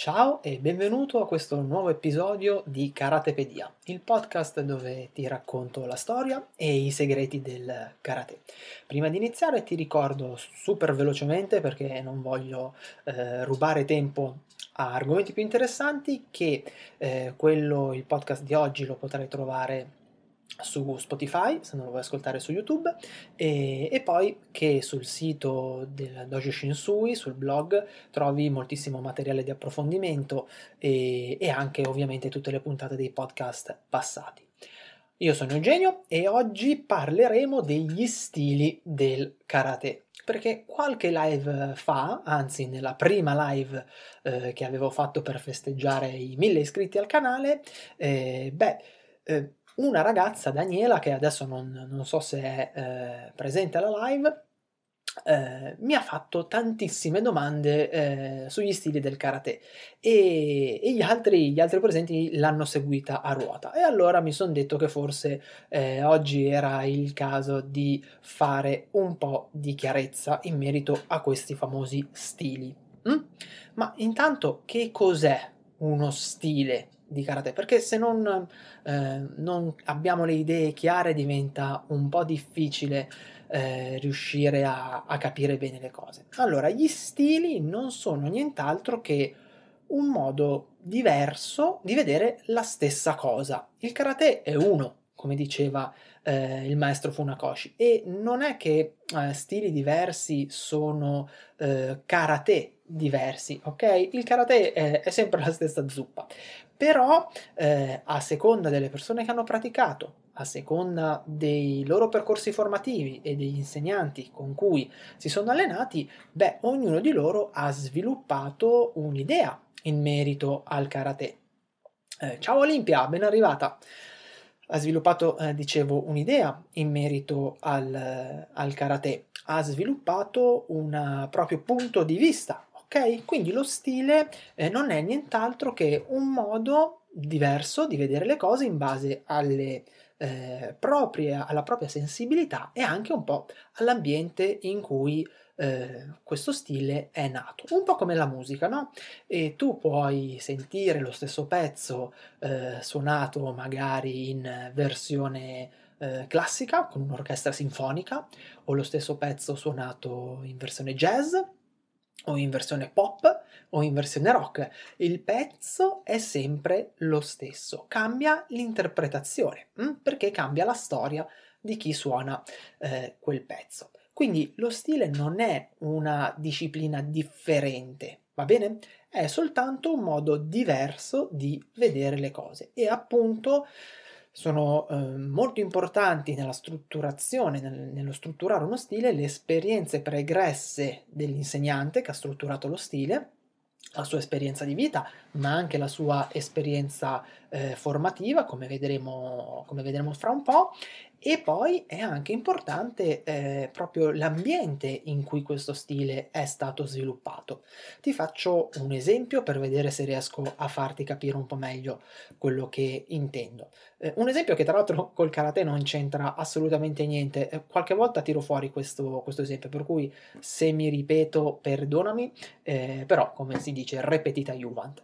Ciao e benvenuto a questo nuovo episodio di Karatepedia, il podcast dove ti racconto la storia e i segreti del karate. Prima di iniziare ti ricordo super velocemente, perché non voglio rubare tempo a argomenti più interessanti, che il podcast di oggi lo potrai trovare su Spotify, se non lo vuoi ascoltare su YouTube, e poi che sul sito del Dojo Shinsui, sul blog, trovi moltissimo materiale di approfondimento e anche ovviamente tutte le puntate dei podcast passati. Io sono Eugenio e oggi parleremo degli stili del karate, perché qualche live fa, anzi nella prima live che avevo fatto per festeggiare i 1000 iscritti al canale, una ragazza, Daniela, che adesso non so se è presente alla live, mi ha fatto tantissime domande sugli stili del karate e gli altri presenti l'hanno seguita a ruota, e allora mi sono detto che forse oggi era il caso di fare un po' di chiarezza in merito a questi famosi stili. Ma intanto, che cos'è uno stile di karate? Perché se non abbiamo le idee chiare diventa un po' difficile riuscire a capire bene le cose. Allora, gli stili non sono nient'altro che un modo diverso di vedere la stessa cosa. Il karate è uno, come diceva il maestro Funakoshi, e non è che stili diversi sono karate diversi, ok? Il karate è sempre la stessa zuppa, però a seconda delle persone che hanno praticato, a seconda dei loro percorsi formativi e degli insegnanti con cui si sono allenati, ognuno di loro ha sviluppato un'idea in merito al karate. Ciao Olimpia, ben arrivata! Ha sviluppato, dicevo, un'idea in merito al karate, ha sviluppato un proprio punto di vista. Okay? Quindi lo stile non è nient'altro che un modo diverso di vedere le cose in base alla propria sensibilità e anche un po' all'ambiente in cui questo stile è nato. Un po' come la musica, no? E tu puoi sentire lo stesso pezzo suonato magari in versione classica con un'orchestra sinfonica, o lo stesso pezzo suonato in versione jazz, o in versione pop, o in versione rock. Il pezzo è sempre lo stesso, cambia l'interpretazione, perché cambia la storia di chi suona quel pezzo. Quindi lo stile non è una disciplina differente, va bene? È soltanto un modo diverso di vedere le cose, e appunto sono molto importanti nella strutturazione, nello strutturare uno stile, le esperienze pregresse dell'insegnante che ha strutturato lo stile, la sua esperienza di vita, ma anche la sua esperienza formativa, come vedremo fra un po', e poi è anche importante proprio l'ambiente in cui questo stile è stato sviluppato. Ti faccio un esempio per vedere se riesco a farti capire un po' meglio quello che intendo. Un esempio che tra l'altro col karate non c'entra assolutamente niente. Qualche volta tiro fuori questo esempio, per cui se mi ripeto perdonami, però come si dice, repetita iuvant.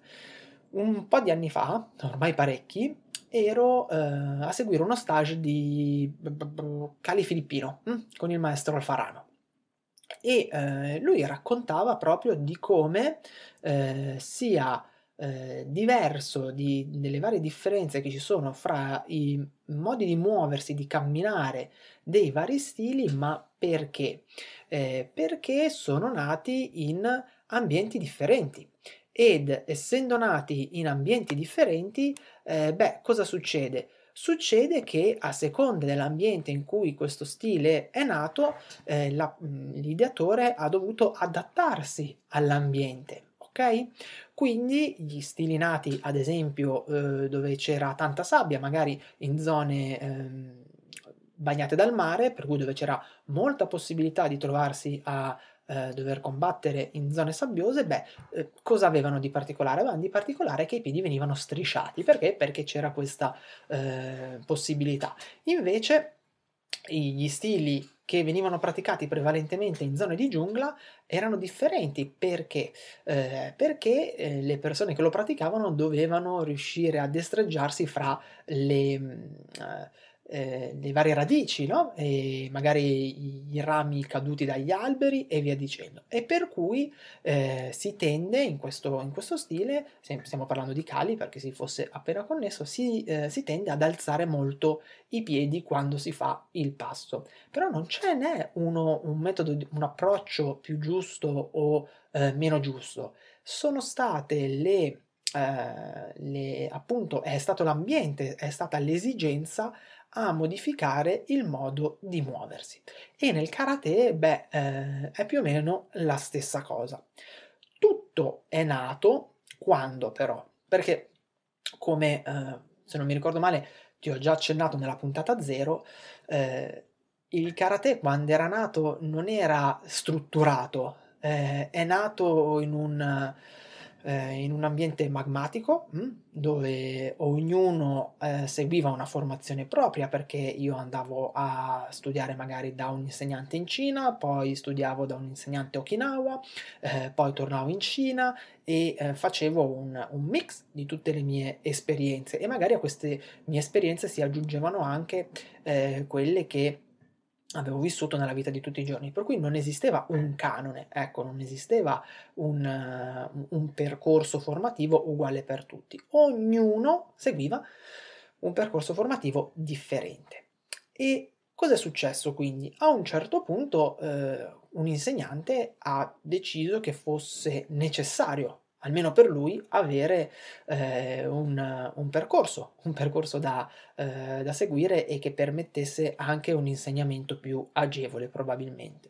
Un po' di anni fa, ormai parecchi, ero a seguire uno stage di Cali Filippino con il maestro Alfarano, e lui raccontava proprio di come sia diverso, delle varie differenze che ci sono fra i modi di muoversi, di camminare dei vari stili, ma perché? Perché sono nati in ambienti differenti. Ed essendo nati in ambienti differenti, cosa succede? Succede che a seconda dell'ambiente in cui questo stile è nato, l'ideatore ha dovuto adattarsi all'ambiente, ok? Quindi gli stili nati, ad esempio, dove c'era tanta sabbia, magari in zone bagnate dal mare, per cui dove c'era molta possibilità di trovarsi a dover combattere in zone sabbiose, cosa avevano di particolare? Avevano di particolare che i piedi venivano strisciati. Perché? Perché c'era questa possibilità. Invece gli stili che venivano praticati prevalentemente in zone di giungla erano differenti perché, le persone che lo praticavano dovevano riuscire a destreggiarsi fra le varie radici, no? E magari i rami caduti dagli alberi e via dicendo, e per cui si tende in questo stile, stiamo parlando di Cali perché si fosse appena connesso, si tende ad alzare molto i piedi quando si fa il passo, però non ce n'è un metodo, un approccio più giusto o meno giusto. Sono state appunto è stato l'ambiente, è stata l'esigenza a modificare il modo di muoversi, e nel karate è più o meno la stessa cosa. Tutto è nato quando però, perché come se non mi ricordo male ti ho già accennato nella puntata 0, il karate quando era nato non era strutturato, è nato in un ambiente magmatico dove ognuno seguiva una formazione propria, perché io andavo a studiare magari da un insegnante in Cina, poi studiavo da un insegnante a Okinawa, poi tornavo in Cina e facevo un mix di tutte le mie esperienze, e magari a queste mie esperienze si aggiungevano anche quelle che avevo vissuto nella vita di tutti i giorni, per cui non esisteva un canone, ecco, non esisteva un percorso formativo uguale per tutti, ognuno seguiva un percorso formativo differente. E cosa è successo quindi? A un certo punto un insegnante ha deciso che fosse necessario, almeno per lui, avere un percorso da seguire e che permettesse anche un insegnamento più agevole probabilmente.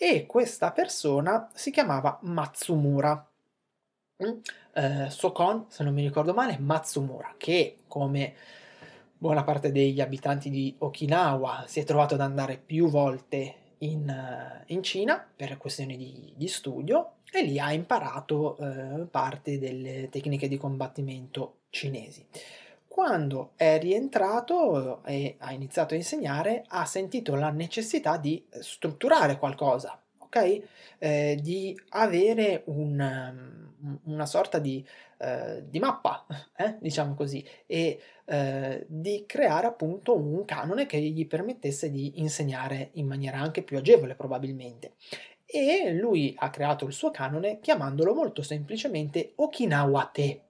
E questa persona si chiamava Matsumura Sokon, se non mi ricordo male, Matsumura, che come buona parte degli abitanti di Okinawa si è trovato ad andare più volte in Cina per questioni di studio, e lì ha imparato parte delle tecniche di combattimento cinesi. Quando è rientrato e ha iniziato a insegnare, ha sentito la necessità di strutturare qualcosa, ok? Di avere una sorta di mappa, diciamo così, e di creare appunto un canone che gli permettesse di insegnare in maniera anche più agevole probabilmente. E lui ha creato il suo canone chiamandolo molto semplicemente Okinawa Te.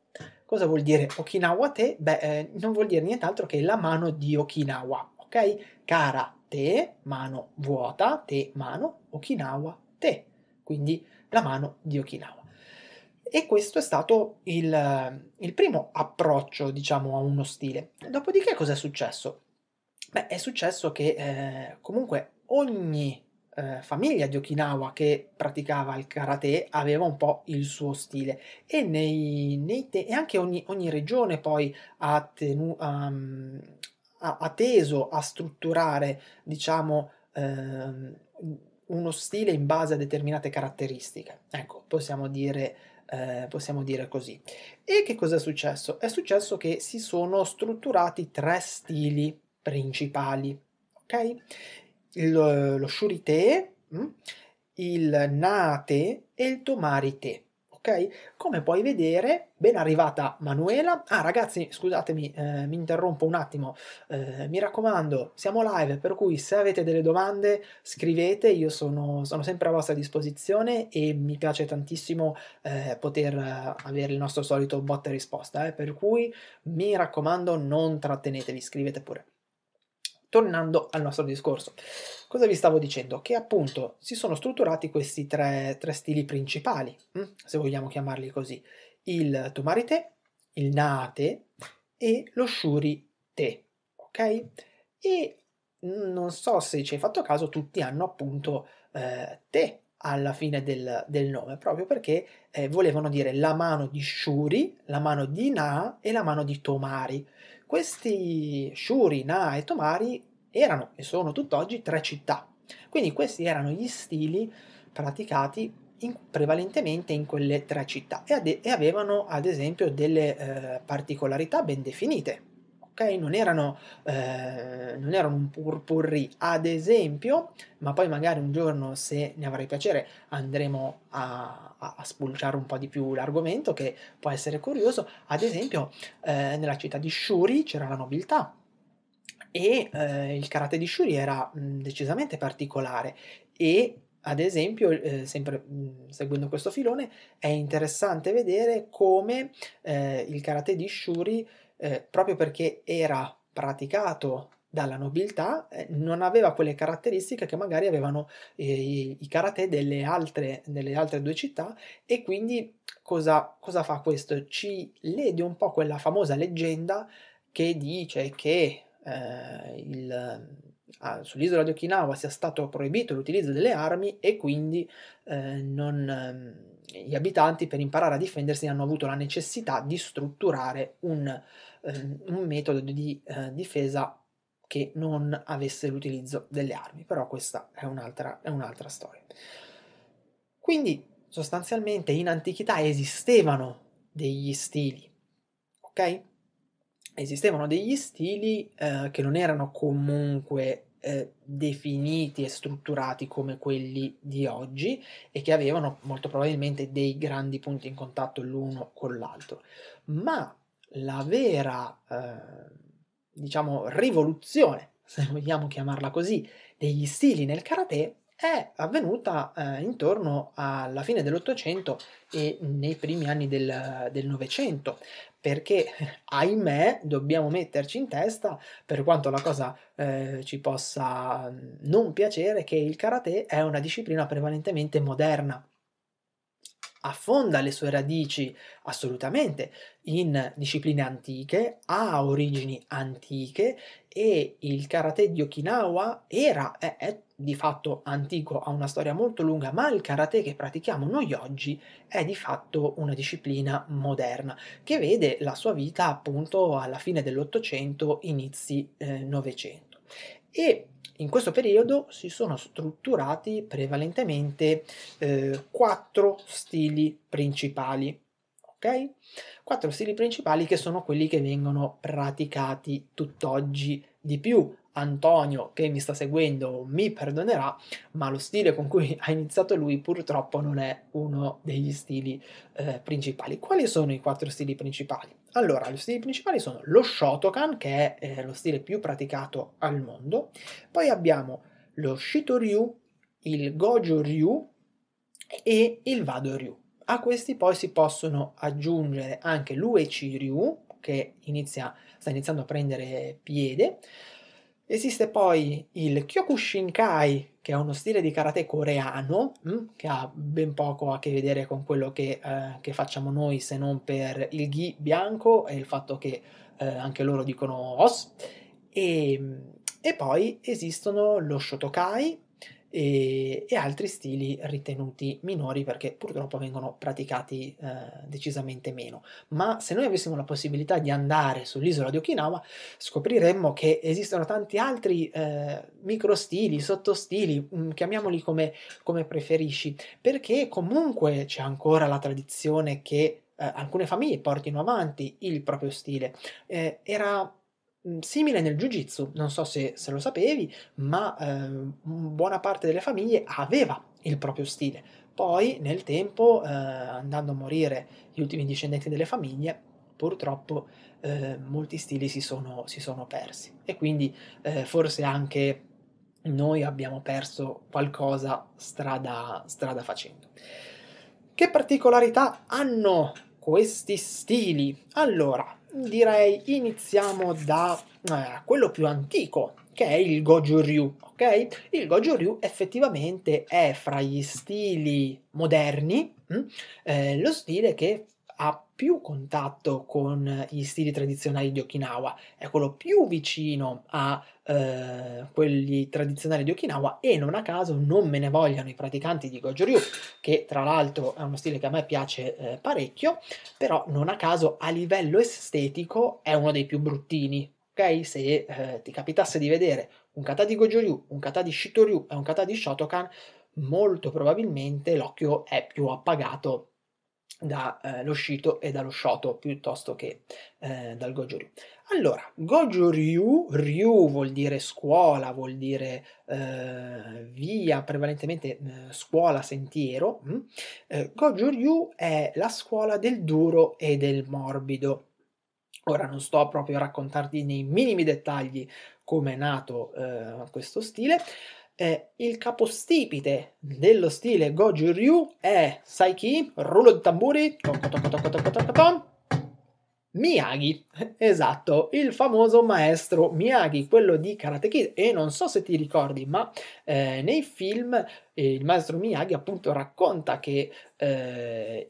Cosa vuol dire Okinawa Te? Non vuol dire nient'altro che la mano di Okinawa, ok? Kara Te, mano vuota, te mano, Okinawa Te, quindi la mano di Okinawa. E questo è stato il primo approccio, diciamo, a uno stile. Dopodiché cosa è successo? È successo che comunque ogni famiglia di Okinawa che praticava il karate aveva un po' il suo stile, e e anche ogni regione poi ha teso a strutturare, diciamo, uno stile in base a determinate caratteristiche. Ecco, possiamo dire così. E che cosa è successo? È successo che si sono strutturati tre stili principali, ok? Lo Shuri Te, il Naha Te e il Tomari Te, ok? Come puoi vedere, ben arrivata Manuela. Ah ragazzi, scusatemi, mi interrompo un attimo, mi raccomando, siamo live, per cui se avete delle domande scrivete, io sono sempre a vostra disposizione, e mi piace tantissimo poter avere il nostro solito botta e risposta, per cui mi raccomando, non trattenetevi, scrivete pure. Tornando al nostro discorso, cosa vi stavo dicendo? Che appunto si sono strutturati questi tre stili principali, se vogliamo chiamarli così: il Tomari Te, il Naha Te e lo Shuri Te, ok? E non so se ci hai fatto caso, tutti hanno appunto Te alla fine del nome, proprio perché volevano dire la mano di Shuri, la mano di Na e la mano di Tomari. Questi Shuri, Na e Tomari erano e sono tutt'oggi tre città, quindi questi erano gli stili praticati prevalentemente in quelle tre città, e avevano ad esempio delle particolarità ben definite, ok? ok? Non erano un purpurri, ad esempio, ma poi magari un giorno, se ne avrai piacere, andremo a spulciare un po' di più l'argomento, che può essere curioso. Ad esempio, nella città di Shuri c'era la nobiltà, e il karate di Shuri era decisamente particolare, e ad esempio, sempre seguendo questo filone, è interessante vedere come il karate di Shuri, proprio perché era praticato dalla nobiltà, non aveva quelle caratteristiche che magari avevano i karate delle altre due città. E quindi cosa fa questo? Ci lede un po' quella famosa leggenda che dice che sull'isola di Okinawa sia stato proibito l'utilizzo delle armi, e quindi gli abitanti, per imparare a difendersi, hanno avuto la necessità di strutturare un metodo di difesa che non avesse l'utilizzo delle armi. Però questa è un'altra storia. Quindi sostanzialmente in antichità esistevano degli stili, ok? Esistevano degli stili che non erano comunque definiti e strutturati come quelli di oggi, e che avevano molto probabilmente dei grandi punti in contatto l'uno con l'altro. Ma la vera, diciamo, rivoluzione, se vogliamo chiamarla così, degli stili nel karate è avvenuta intorno alla fine dell'Ottocento e nei primi anni del Novecento, perché, ahimè, dobbiamo metterci in testa, per quanto la cosa ci possa non piacere, che il karate è una disciplina prevalentemente moderna. Affonda le sue radici assolutamente in discipline antiche, ha origini antiche, e il karate di Okinawa è di fatto antico, ha una storia molto lunga, ma il karate che pratichiamo noi oggi è di fatto una disciplina moderna, che vede la sua vita appunto alla fine dell'Ottocento, inizi Novecento. E in questo periodo si sono strutturati prevalentemente 4 stili principali, ok? 4 stili principali che sono quelli che vengono praticati tutt'oggi di più. Antonio, che mi sta seguendo, mi perdonerà, ma lo stile con cui ha iniziato lui purtroppo non è uno degli stili principali. Quali sono i 4 stili principali? Allora, gli stili principali sono lo Shotokan, che è lo stile più praticato al mondo, poi abbiamo lo Shitō-ryū, il Gōjū-ryū e il Wadō-ryū. A questi poi si possono aggiungere anche l'Uechi-ryū, che sta iniziando a prendere piede. Esiste poi il Kyokushinkai, che è uno stile di karate coreano, che ha ben poco a che vedere con quello che facciamo noi, se non per il gi bianco e il fatto che anche loro dicono os. E poi esistono lo Shotokai e altri stili ritenuti minori, perché purtroppo vengono praticati decisamente meno. Ma se noi avessimo la possibilità di andare sull'isola di Okinawa, scopriremmo che esistono tanti altri microstili, sottostili, chiamiamoli come preferisci, perché comunque c'è ancora la tradizione che alcune famiglie portino avanti il proprio stile. Era simile nel jiu-jitsu, non so se lo sapevi, ma buona parte delle famiglie aveva il proprio stile. Poi nel tempo, andando a morire gli ultimi discendenti delle famiglie, purtroppo molti stili si sono persi, e quindi forse anche noi abbiamo perso qualcosa strada facendo. Che particolarità hanno questi stili? Allora, direi iniziamo da quello più antico, che è il Gōjū-ryū, ok? Il Gōjū-ryū effettivamente è, fra gli stili moderni, lo stile che ha più contatto con gli stili tradizionali di Okinawa, è quello più vicino a quelli tradizionali di Okinawa, e non a caso, non me ne vogliano i praticanti di Gōjū-ryū, che tra l'altro è uno stile che a me piace parecchio, però non a caso a livello estetico è uno dei più bruttini, ok? Se ti capitasse di vedere un kata di Gōjū-ryū, un kata di Shitō-ryū e un kata di Shotokan, molto probabilmente l'occhio è più appagato dallo Shitō e dallo Shoto piuttosto che dal Gōjū-ryū. Allora, Gōjū-ryū, ryu vuol dire scuola, vuol dire via, prevalentemente scuola, sentiero. Gōjū-ryū è la scuola del duro e del morbido. Ora non sto proprio a raccontarvi nei minimi dettagli come è nato questo stile. Il capostipite dello stile Gōjū-ryū è, sai chi? Rullo di tamburi, Miyagi, esatto, il famoso maestro Miyagi, quello di Karate Kid. E non so se ti ricordi, ma nei film il maestro Miyagi appunto racconta che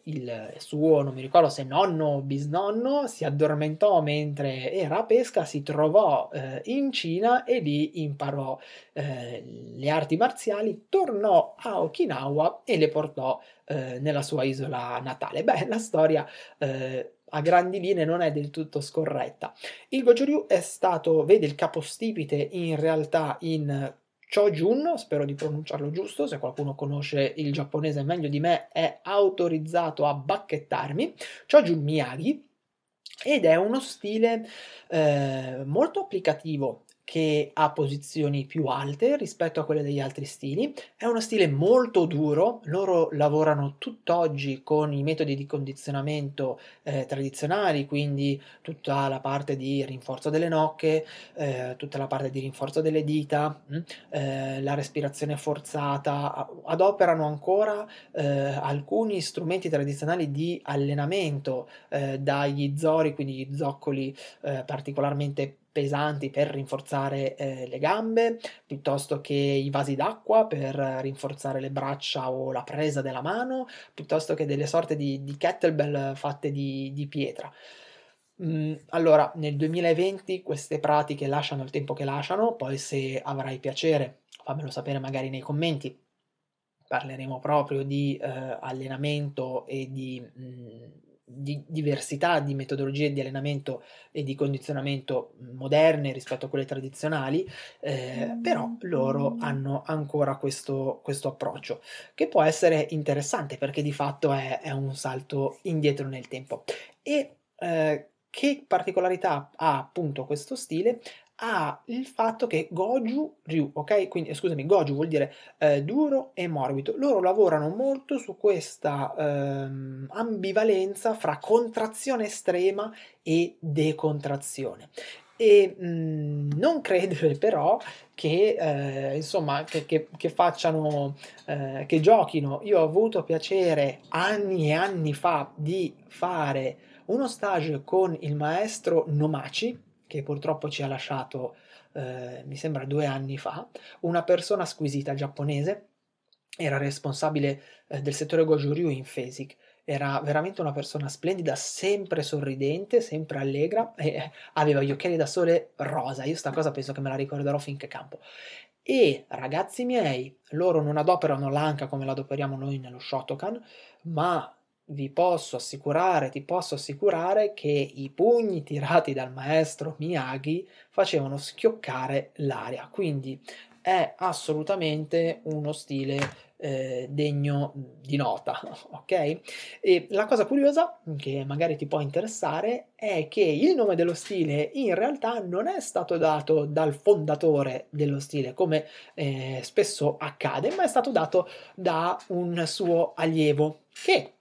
il suo, non mi ricordo se nonno o bisnonno, si addormentò mentre era a pesca, si trovò in Cina e lì imparò le arti marziali, tornò a Okinawa e le portò nella sua isola natale. Beh, la storia a grandi linee non è del tutto scorretta. Il Gōjū-ryū è stato, vede il capostipite in realtà in Chojun, spero di pronunciarlo giusto, se qualcuno conosce il giapponese meglio di me è autorizzato a bacchettarmi, Chojun Miyagi, ed è uno stile molto applicativo, che ha posizioni più alte rispetto a quelle degli altri stili, è uno stile molto duro, loro lavorano tutt'oggi con i metodi di condizionamento tradizionali, quindi tutta la parte di rinforzo delle nocche, tutta la parte di rinforzo delle dita, la respirazione forzata, adoperano ancora alcuni strumenti tradizionali di allenamento, dagli zori, quindi gli zoccoli particolarmente pesanti per rinforzare le gambe, piuttosto che i vasi d'acqua per rinforzare le braccia o la presa della mano, piuttosto che delle sorte di kettlebell fatte di pietra. Allora, nel 2020 queste pratiche lasciano il tempo che lasciano, poi se avrai piacere fammelo sapere magari nei commenti. Parleremo proprio di allenamento e di diversità di metodologie di allenamento e di condizionamento moderne rispetto a quelle tradizionali, però loro hanno ancora questo approccio che può essere interessante perché di fatto è un salto indietro nel tempo. E che particolarità ha appunto questo stile? Ha il fatto che Gōjū-ryū, ok? Quindi scusami, Gōjū vuol dire duro e morbido. Loro lavorano molto su questa ambivalenza fra contrazione estrema e decontrazione. E non credere però che insomma che facciano che giochino. Io ho avuto piacere anni e anni fa di fare uno stage con il maestro Nomachi, che purtroppo ci ha lasciato, mi sembra 2 anni fa, una persona squisita giapponese, era responsabile del settore Gōjū-ryū in Fesic, era veramente una persona splendida, sempre sorridente, sempre allegra, e aveva gli occhiali da sole rosa, io sta cosa penso che me la ricorderò finché campo. E ragazzi miei, loro non adoperano l'anca come la adoperiamo noi nello Shotokan, ma vi posso assicurare, ti posso assicurare che i pugni tirati dal maestro Miyagi facevano schioccare l'aria, quindi è assolutamente uno stile degno di nota, ok? E la cosa curiosa, che magari ti può interessare, è che il nome dello stile in realtà non è stato dato dal fondatore dello stile, come spesso accade, ma è stato dato da un suo allievo che,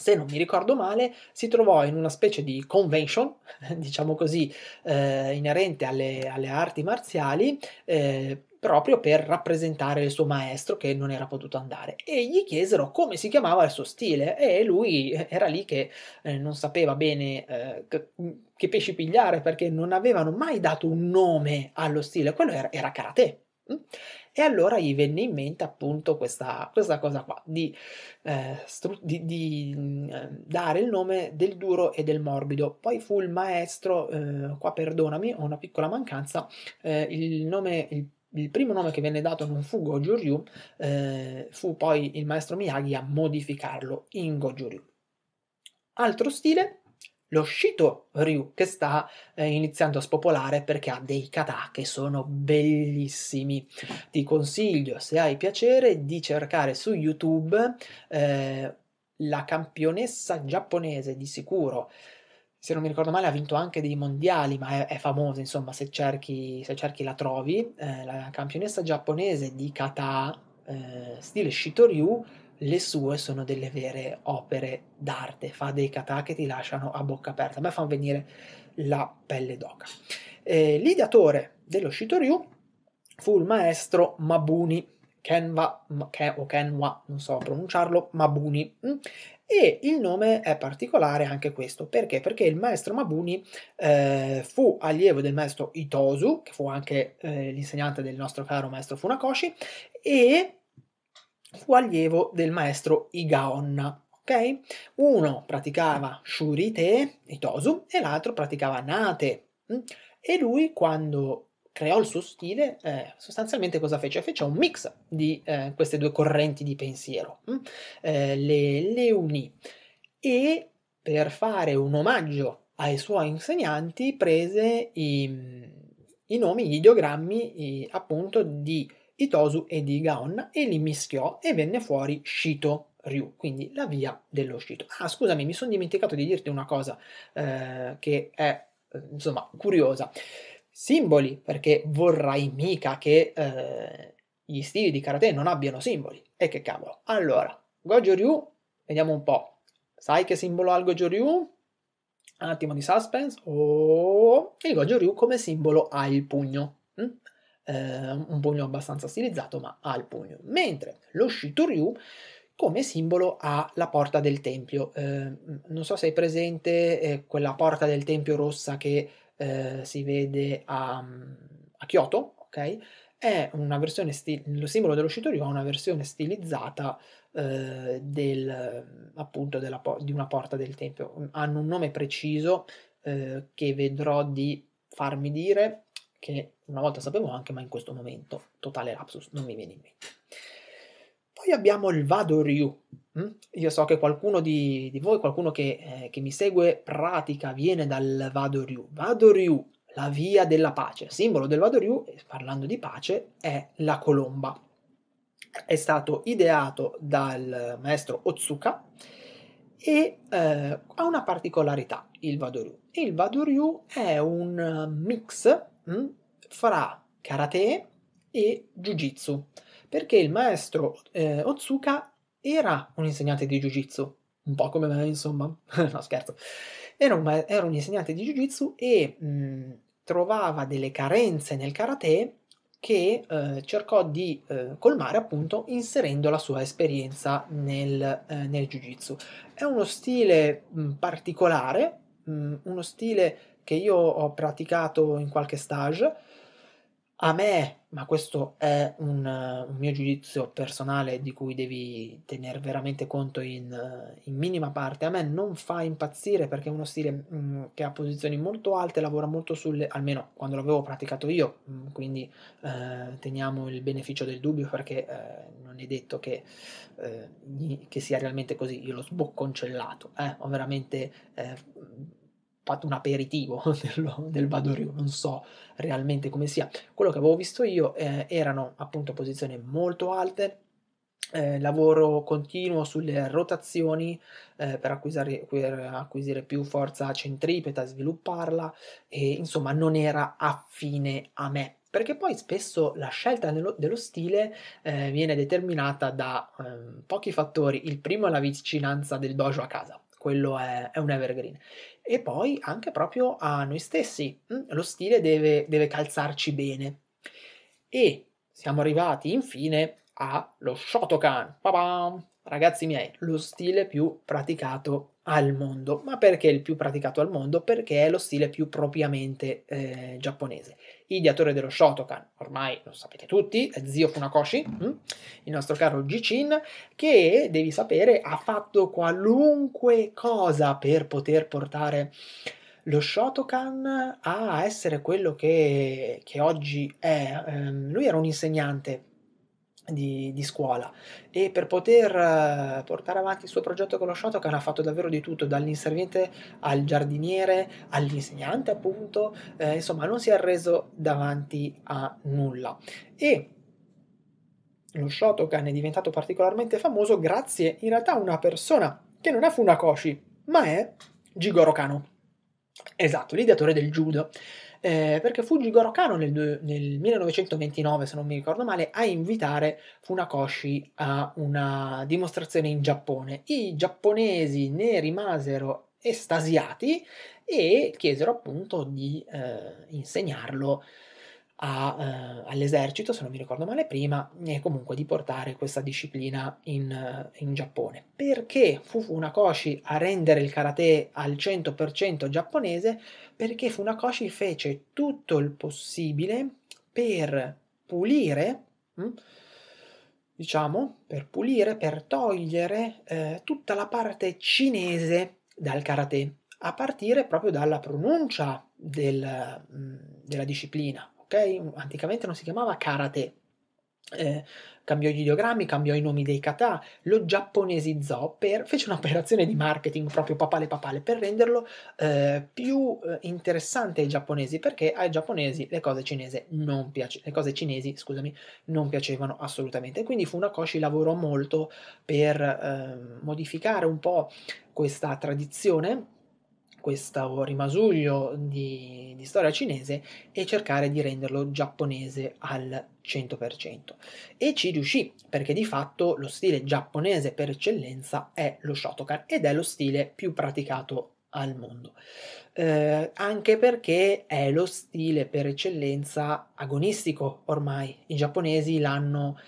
se non mi ricordo male, si trovò in una specie di convention, diciamo così, inerente alle arti marziali, proprio per rappresentare il suo maestro che non era potuto andare. E gli chiesero come si chiamava il suo stile e lui era lì che non sapeva bene che pesci pigliare perché non avevano mai dato un nome allo stile, quello era karate. E allora gli venne in mente appunto questa cosa qua di dare il nome del duro e del morbido. Poi fu il maestro, qua perdonami, ho una piccola mancanza, il primo nome che venne dato non fu Gōjū-ryū, fu poi il maestro Miyagi a modificarlo in Gōjū-ryū. Altro stile, lo Shitō-ryū, che sta iniziando a spopolare perché ha dei kata che sono bellissimi. Ti consiglio, se hai piacere, di cercare su YouTube la campionessa giapponese di sicuro. Se non mi ricordo male ha vinto anche dei mondiali, ma è famosa, insomma, se cerchi la trovi. La campionessa giapponese di kata stile Shitō-ryū, le sue sono delle vere opere d'arte, fa dei kata che ti lasciano a bocca aperta, a me fanno venire la pelle d'oca. L'ideatore dello Shitō-ryū fu il maestro Mabuni Kenwa, o Kenwa, non so pronunciarlo, Mabuni. E il nome è particolare anche questo, perché? Perché il maestro Mabuni fu allievo del maestro Itosu, che fu anche l'insegnante del nostro caro maestro Funakoshi, e fu allievo del maestro Igaon, ok? Uno praticava Shuri Te, Itosu, e l'altro praticava Naha Te. E lui, quando creò il suo stile, sostanzialmente cosa fece? Fece un mix di queste due correnti di pensiero, le unì, e per fare un omaggio ai suoi insegnanti prese i nomi, gli ideogrammi appunto di Itosu e di Igaon e li mischiò e venne fuori Shitō-ryū, quindi la via dello Shito. Ah, scusami, mi sono dimenticato di dirti una cosa che è insomma curiosa. Simboli, perché vorrai mica che gli stili di karate non abbiano simboli. E che cavolo. Allora, Gōjū-ryū, vediamo un po'. Sai che simbolo ha il Gōjū-ryū? Un attimo di suspense. Oh, il Gōjū-ryū come simbolo ha il pugno. Un pugno abbastanza stilizzato, ma ha il pugno. Mentre lo Shitō-ryū come simbolo ha la porta del tempio. Non so se hai presente quella porta del tempio rossa che si vede a Kyoto, ok? È una versione il simbolo dello Shitō-ryū è una versione stilizzata di una porta del tempio. Hanno un nome preciso che vedrò di farmi dire, che una volta sapevo anche, ma in questo momento, totale lapsus, non mi viene in mente. Poi abbiamo il Wadō-ryū. Io so che qualcuno di voi, qualcuno che mi segue, pratica, viene dal Wadō-ryū. Wadō-ryū, la via della pace. Il simbolo del Wadō-ryū, parlando di pace, è la colomba. È stato ideato dal maestro Otsuka e ha una particolarità, il Wadō-ryū. Il Wadō-ryū è un mix fra karate e jiu-jitsu, perché il maestro Otsuka era un insegnante di jiu-jitsu, un po' come me, insomma, no scherzo, era un insegnante di jiu-jitsu e trovava delle carenze nel karate che cercò di colmare appunto inserendo la sua esperienza nel jiu-jitsu. È uno stile particolare, uno stile che io ho praticato in qualche stage. A me, ma questo è un mio giudizio personale di cui devi tener veramente conto in minima parte, a me non fa impazzire, perché è uno stile che ha posizioni molto alte, lavora molto almeno quando l'avevo praticato io, quindi teniamo il beneficio del dubbio, perché non è detto che sia realmente così. Io l'ho sbocconcellato, ho veramente fatto un aperitivo del Wadō-ryū, non so realmente come sia. Quello che avevo visto io erano appunto posizioni molto alte, lavoro continuo sulle rotazioni per acquisire più forza centripeta, svilupparla, e insomma non era affine a me, perché poi spesso la scelta dello stile viene determinata da pochi fattori. Il primo è la vicinanza del dojo a casa, quello è un evergreen, e poi anche proprio a noi stessi, lo stile deve calzarci bene. E siamo arrivati infine allo Shotokan, pa-pam! Ragazzi miei, lo stile più praticato al mondo. Ma perché il più praticato al mondo? Perché è lo stile più propriamente giapponese. Ideatore dello Shotokan, ormai lo sapete tutti, è zio Funakoshi, il nostro caro Jichin, che, devi sapere, ha fatto qualunque cosa per poter portare lo Shotokan a essere quello che oggi è. Lui era un insegnante di scuola, e per poter portare avanti il suo progetto con lo Shotokan ha fatto davvero di tutto, dall'inserviente al giardiniere all'insegnante appunto, insomma non si è arreso davanti a nulla. E lo Shotokan è diventato particolarmente famoso grazie in realtà a una persona che non è Funakoshi, ma è Jigoro Kano. Esatto, l'ideatore del judo. Perché fu Jigoro Kano nel 1929, se non mi ricordo male, a invitare Funakoshi a una dimostrazione in Giappone. I giapponesi ne rimasero estasiati e chiesero appunto di insegnarlo all'esercito, se non mi ricordo male prima, e comunque di portare questa disciplina in Giappone. Perché fu Funakoshi a rendere il karate al 100% giapponese? Perché Funakoshi fece tutto il possibile per pulire, per togliere tutta la parte cinese dal karate, a partire proprio dalla pronuncia della disciplina. Okay? Anticamente non si chiamava karate, cambiò gli ideogrammi, cambiò i nomi dei kata, lo giapponesizzò, fece un'operazione di marketing proprio papale per renderlo più interessante ai giapponesi, perché ai giapponesi le cose cinesi non piacevano assolutamente. Quindi Funakoshi lavorò molto per modificare un po' questa tradizione, questo rimasuglio di storia cinese, e cercare di renderlo giapponese al 100%. E ci riuscì, perché di fatto lo stile giapponese per eccellenza è lo Shotokan, ed è lo stile più praticato al mondo, anche perché è lo stile per eccellenza agonistico ormai. I giapponesi l'hanno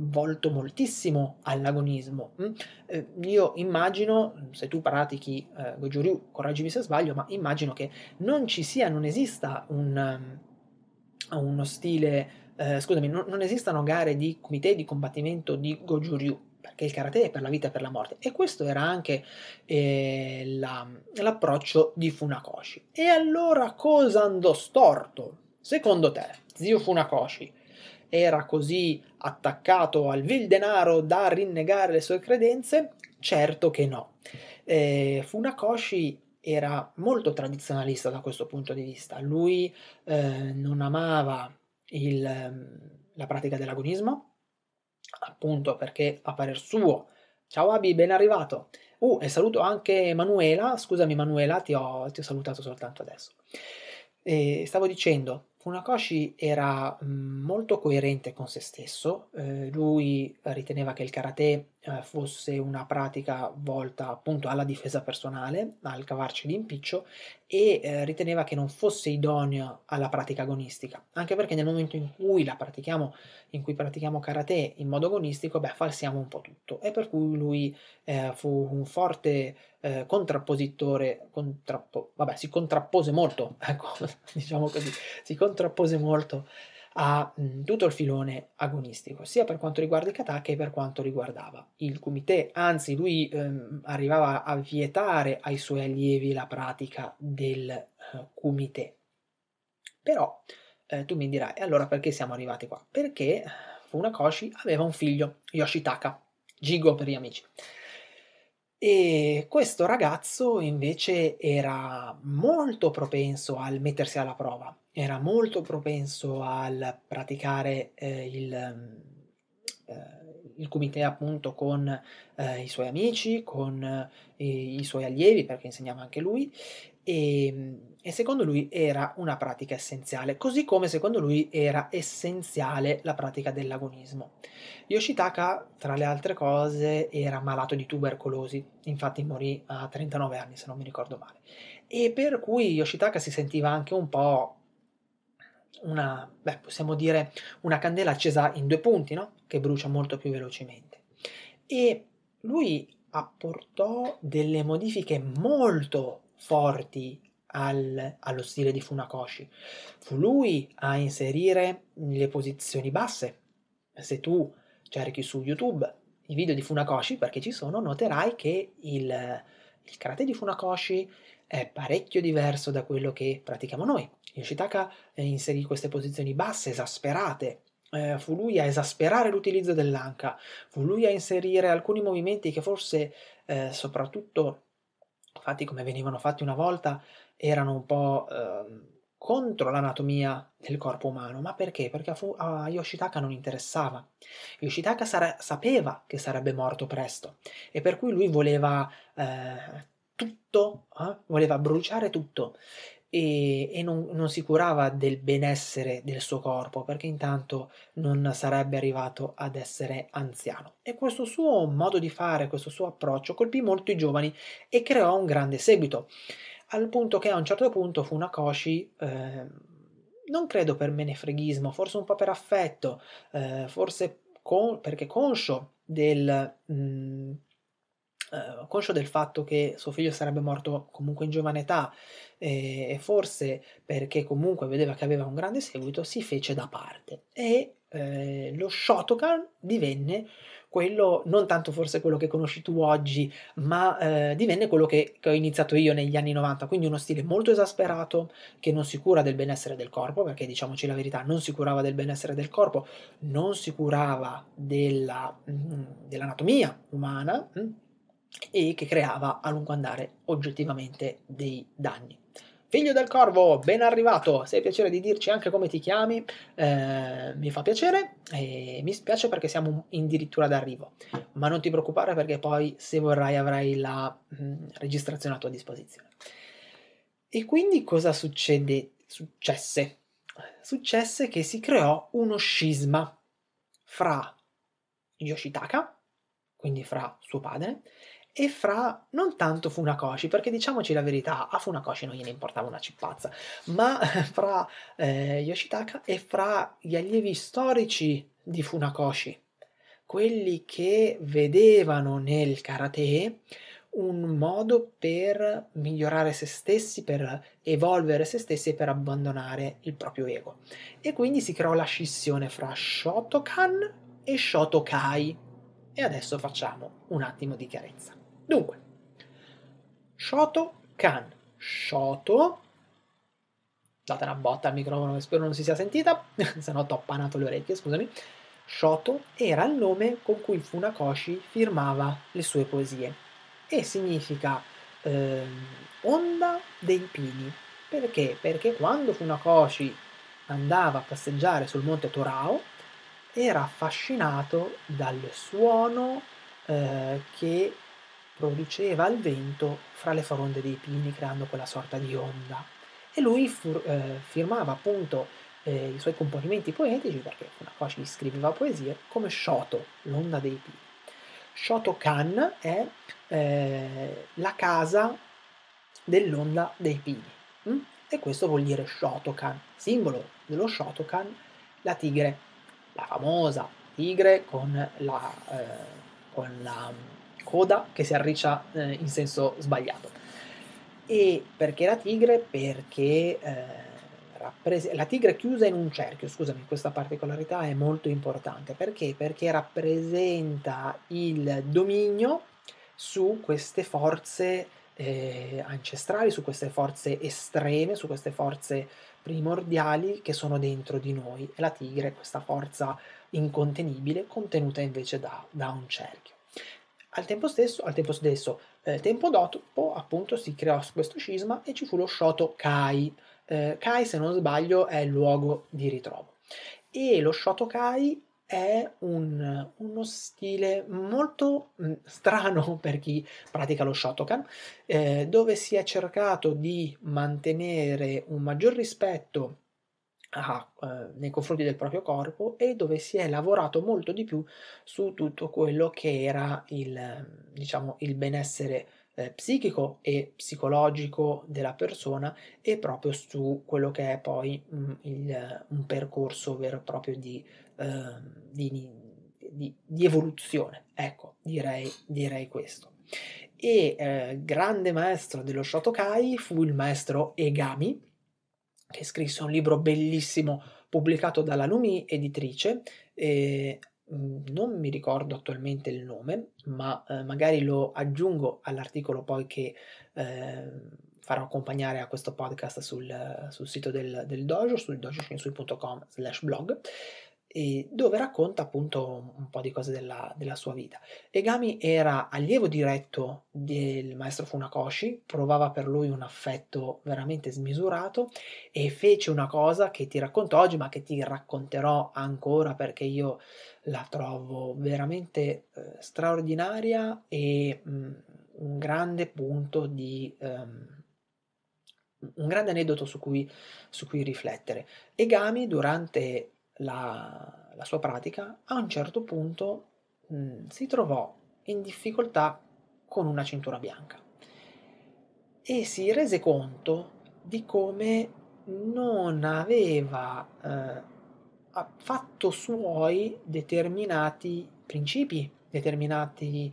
volto moltissimo all'agonismo. Io immagino, se tu pratichi Gōjū-ryū, correggimi se sbaglio, ma immagino che non esista uno stile, non esistano gare di comité di combattimento di Gōjū-ryū, perché il karate è per la vita e per la morte, e questo era anche l'approccio di Funakoshi. E allora cosa andò storto? Secondo te, zio Funakoshi era così attaccato al vil denaro da rinnegare le sue credenze? Certo che no. Funakoshi era molto tradizionalista da questo punto di vista. Lui non amava la pratica dell'agonismo, appunto perché a parer suo, ciao Abi, ben arrivato, e saluto anche Manuela, scusami Manuela, ti ho salutato soltanto adesso. Stavo dicendo, Funakoshi era molto coerente con se stesso, lui riteneva che il karate fosse una pratica volta appunto alla difesa personale, al cavarci d'impiccio, e riteneva che non fosse idonea alla pratica agonistica, anche perché nel momento in cui pratichiamo karate in modo agonistico, falsiamo un po' tutto, e per cui lui fu un forte si contrappose molto, ecco, diciamo così, si contrappose molto a tutto il filone agonistico, sia per quanto riguarda i kata che per quanto riguardava il kumite. Anzi, lui arrivava a vietare ai suoi allievi la pratica del kumite. Però tu mi dirai, allora perché siamo arrivati qua? Perché Funakoshi aveva un figlio, Yoshitaka, Jigo per gli amici, e questo ragazzo invece era molto propenso al mettersi alla prova, era molto propenso al praticare il kumite appunto con i suoi amici, con i suoi allievi, perché insegnava anche lui, e secondo lui era una pratica essenziale, così come secondo lui era essenziale la pratica dell'agonismo. Yoshitaka, tra le altre cose, era malato di tubercolosi, infatti morì a 39 anni, se non mi ricordo male, e per cui Yoshitaka si sentiva anche un po' possiamo dire una candela accesa in due punti, no? Che brucia molto più velocemente. E lui apportò delle modifiche molto forti allo stile di Funakoshi. Fu lui a inserire le posizioni basse. Se tu cerchi su YouTube i video di Funakoshi, perché ci sono, noterai che il karate di Funakoshi è parecchio diverso da quello che pratichiamo noi. Yoshitaka inserì queste posizioni basse, esasperate, fu lui a esasperare l'utilizzo dell'anca, fu lui a inserire alcuni movimenti che forse soprattutto fatti come venivano fatti una volta erano un po' contro l'anatomia del corpo umano. Ma perché? Perché a Yoshitaka non interessava. Yoshitaka sapeva che sarebbe morto presto e per cui lui voleva tutto, voleva bruciare tutto e non si curava del benessere del suo corpo, perché intanto non sarebbe arrivato ad essere anziano. E questo suo modo di fare, questo suo approccio colpì molto i giovani e creò un grande seguito. Al punto che a un certo punto Funakoshi, non credo per menefreghismo, forse un po' per affetto, forse perché conscio del fatto che suo figlio sarebbe morto comunque in giovane età, e forse perché comunque vedeva che aveva un grande seguito, si fece da parte e lo Shotokan divenne quello, non tanto forse quello che conosci tu oggi, ma divenne quello che ho iniziato io negli anni 90, quindi uno stile molto esasperato che non si cura del benessere del corpo, perché diciamoci la verità, non si curava del benessere del corpo, non si curava dell'anatomia umana e che creava a lungo andare oggettivamente dei danni. Figlio del Corvo, ben arrivato, se hai piacere di dirci anche come ti chiami, mi fa piacere e mi spiace perché siamo addirittura d'arrivo, ma non ti preoccupare perché poi se vorrai avrai la registrazione a tua disposizione. E quindi cosa succede? Successe che si creò uno scisma fra Yoshitaka, quindi fra suo padre, e fra non tanto Funakoshi, perché diciamoci la verità, a Funakoshi non gliene importava una cippazza, ma fra Yoshitaka e fra gli allievi storici di Funakoshi, quelli che vedevano nel karate un modo per migliorare se stessi, per evolvere se stessi e per abbandonare il proprio ego. E quindi si creò la scissione fra Shotokan e Shotokai. E adesso facciamo un attimo di chiarezza. Dunque, Shotokan, Shoto, date una botta al microfono che spero non si sia sentita, se no t'ho appanato le orecchie, scusami. Shoto era il nome con cui Funakoshi firmava le sue poesie e significa onda dei pini. Perché? Perché quando Funakoshi andava a passeggiare sul monte Torao era affascinato dal suono che produceva il vento fra le fronde dei pini, creando quella sorta di onda. E lui firmava appunto i suoi componimenti poetici, perché Funakoshi scriveva poesie, come Shoto, l'onda dei pini. Shotokan è la casa dell'onda dei pini, e questo vuol dire Shotokan, simbolo dello Shotokan, la tigre, la famosa tigre con la coda che si arriccia in senso sbagliato. E perché la tigre? Perché la tigre chiusa in un cerchio, scusami, questa particolarità è molto importante. Perché? Perché rappresenta il dominio su queste forze ancestrali, su queste forze estreme, su queste forze primordiali che sono dentro di noi, e la tigre è questa forza incontenibile contenuta invece da un cerchio. Tempo dopo appunto si creò questo scisma e ci fu lo Shotokai. Kai, se non sbaglio, è il luogo di ritrovo, e lo Shotokai è uno stile molto strano per chi pratica lo Shotokan, dove si è cercato di mantenere un maggior rispetto nei confronti del proprio corpo e dove si è lavorato molto di più su tutto quello che era il benessere psichico e psicologico della persona, e proprio su quello che è poi un percorso vero e proprio di evoluzione, ecco, direi questo. E grande maestro dello Shotokai fu il maestro Egami, che scrisse un libro bellissimo pubblicato dalla Lumi Editrice, non mi ricordo attualmente il nome, ma magari lo aggiungo all'articolo poi che farò accompagnare a questo podcast sul sito del dojo, sul dojoshinsui.com/blog. e dove racconta appunto un po' di cose della sua vita. Egami era allievo diretto del maestro Funakoshi, provava per lui un affetto veramente smisurato e fece una cosa che ti racconto oggi ma che ti racconterò ancora perché io la trovo veramente straordinaria e un grande punto di... un grande aneddoto su cui riflettere. Egami durante la sua pratica, a un certo punto si trovò in difficoltà con una cintura bianca e si rese conto di come non aveva fatto suoi determinati principi, determinati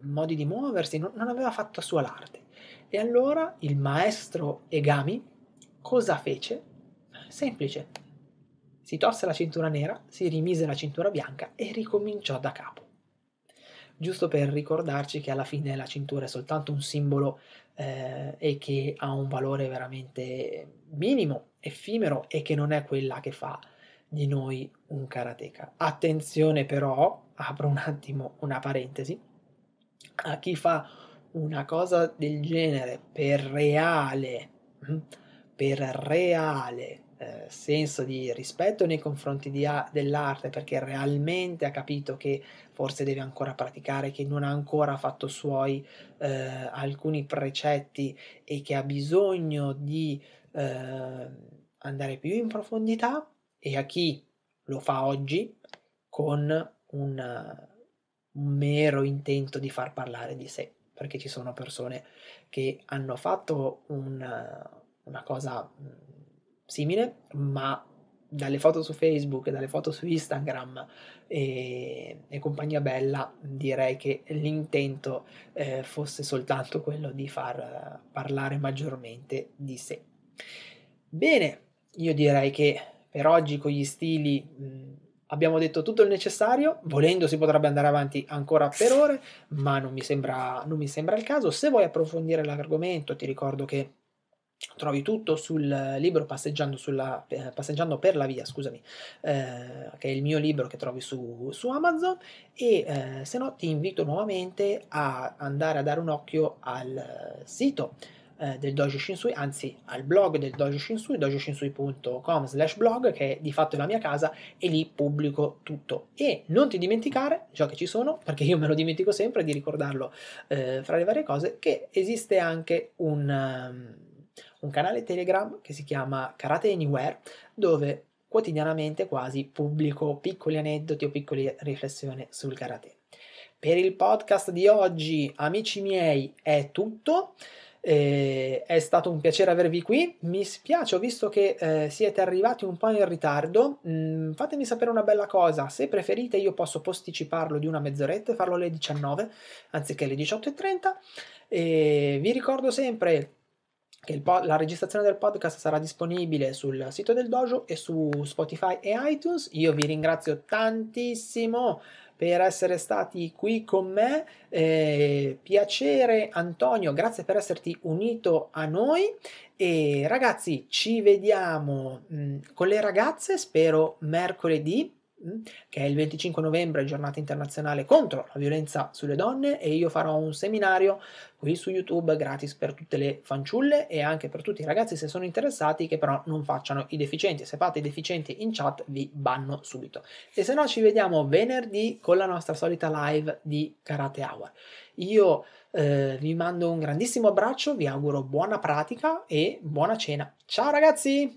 modi di muoversi, non aveva fatto a sua l'arte. E allora il maestro Egami cosa fece? Semplice. Si tolse la cintura nera, si rimise la cintura bianca e ricominciò da capo. Giusto per ricordarci che alla fine la cintura è soltanto un simbolo e che ha un valore veramente minimo, effimero e che non è quella che fa di noi un karateka. Attenzione però, apro un attimo una parentesi, a chi fa una cosa del genere per reale senso di rispetto nei confronti dell'arte, perché realmente ha capito che forse deve ancora praticare, che non ha ancora fatto suoi alcuni precetti e che ha bisogno di andare più in profondità, e a chi lo fa oggi con un mero intento di far parlare di sé, perché ci sono persone che hanno fatto una cosa simile, ma dalle foto su Facebook, dalle foto su Instagram e compagnia bella, direi che l'intento fosse soltanto quello di far parlare maggiormente di sé. Bene, io direi che per oggi con gli stili abbiamo detto tutto il necessario. Volendo si potrebbe andare avanti ancora per ore, ma non mi sembra il caso. Se vuoi approfondire l'argomento, ti ricordo che trovi tutto sul libro Passeggiando per la via, che è il mio libro che trovi su Amazon, e se no ti invito nuovamente a andare a dare un occhio al sito del Dojo Shinsui, anzi al blog del Dojo Shinsui, dojoshinsui.com/blog, che è di fatto la mia casa, e lì pubblico tutto. E non ti dimenticare, già che ci sono, perché io me lo dimentico sempre di ricordarlo fra le varie cose, che esiste anche un canale Telegram che si chiama Karate Anywhere, dove quotidianamente quasi pubblico piccoli aneddoti o piccole riflessioni sul karate. Per il podcast di oggi, amici miei, è tutto. È stato un piacere avervi qui. Mi spiace, ho visto che siete arrivati un po' in ritardo. Fatemi sapere una bella cosa: se preferite io posso posticiparlo di una mezz'oretta e farlo alle 19 anziché alle 18:30. Vi ricordo sempre che la registrazione del podcast sarà disponibile sul sito del dojo e su Spotify e iTunes. Io vi ringrazio tantissimo per essere stati qui con me. Piacere Antonio, grazie per esserti unito a noi, e ragazzi ci vediamo con le ragazze, spero mercoledì, che è il 25 novembre, giornata internazionale contro la violenza sulle donne, e io farò un seminario qui su YouTube gratis per tutte le fanciulle e anche per tutti i ragazzi se sono interessati, che però non facciano i deficienti. Se fate i deficienti in chat vi banno subito, e se no ci vediamo venerdì con la nostra solita live di Karate Hour. Io vi mando un grandissimo abbraccio, vi auguro buona pratica e buona cena. Ciao ragazzi!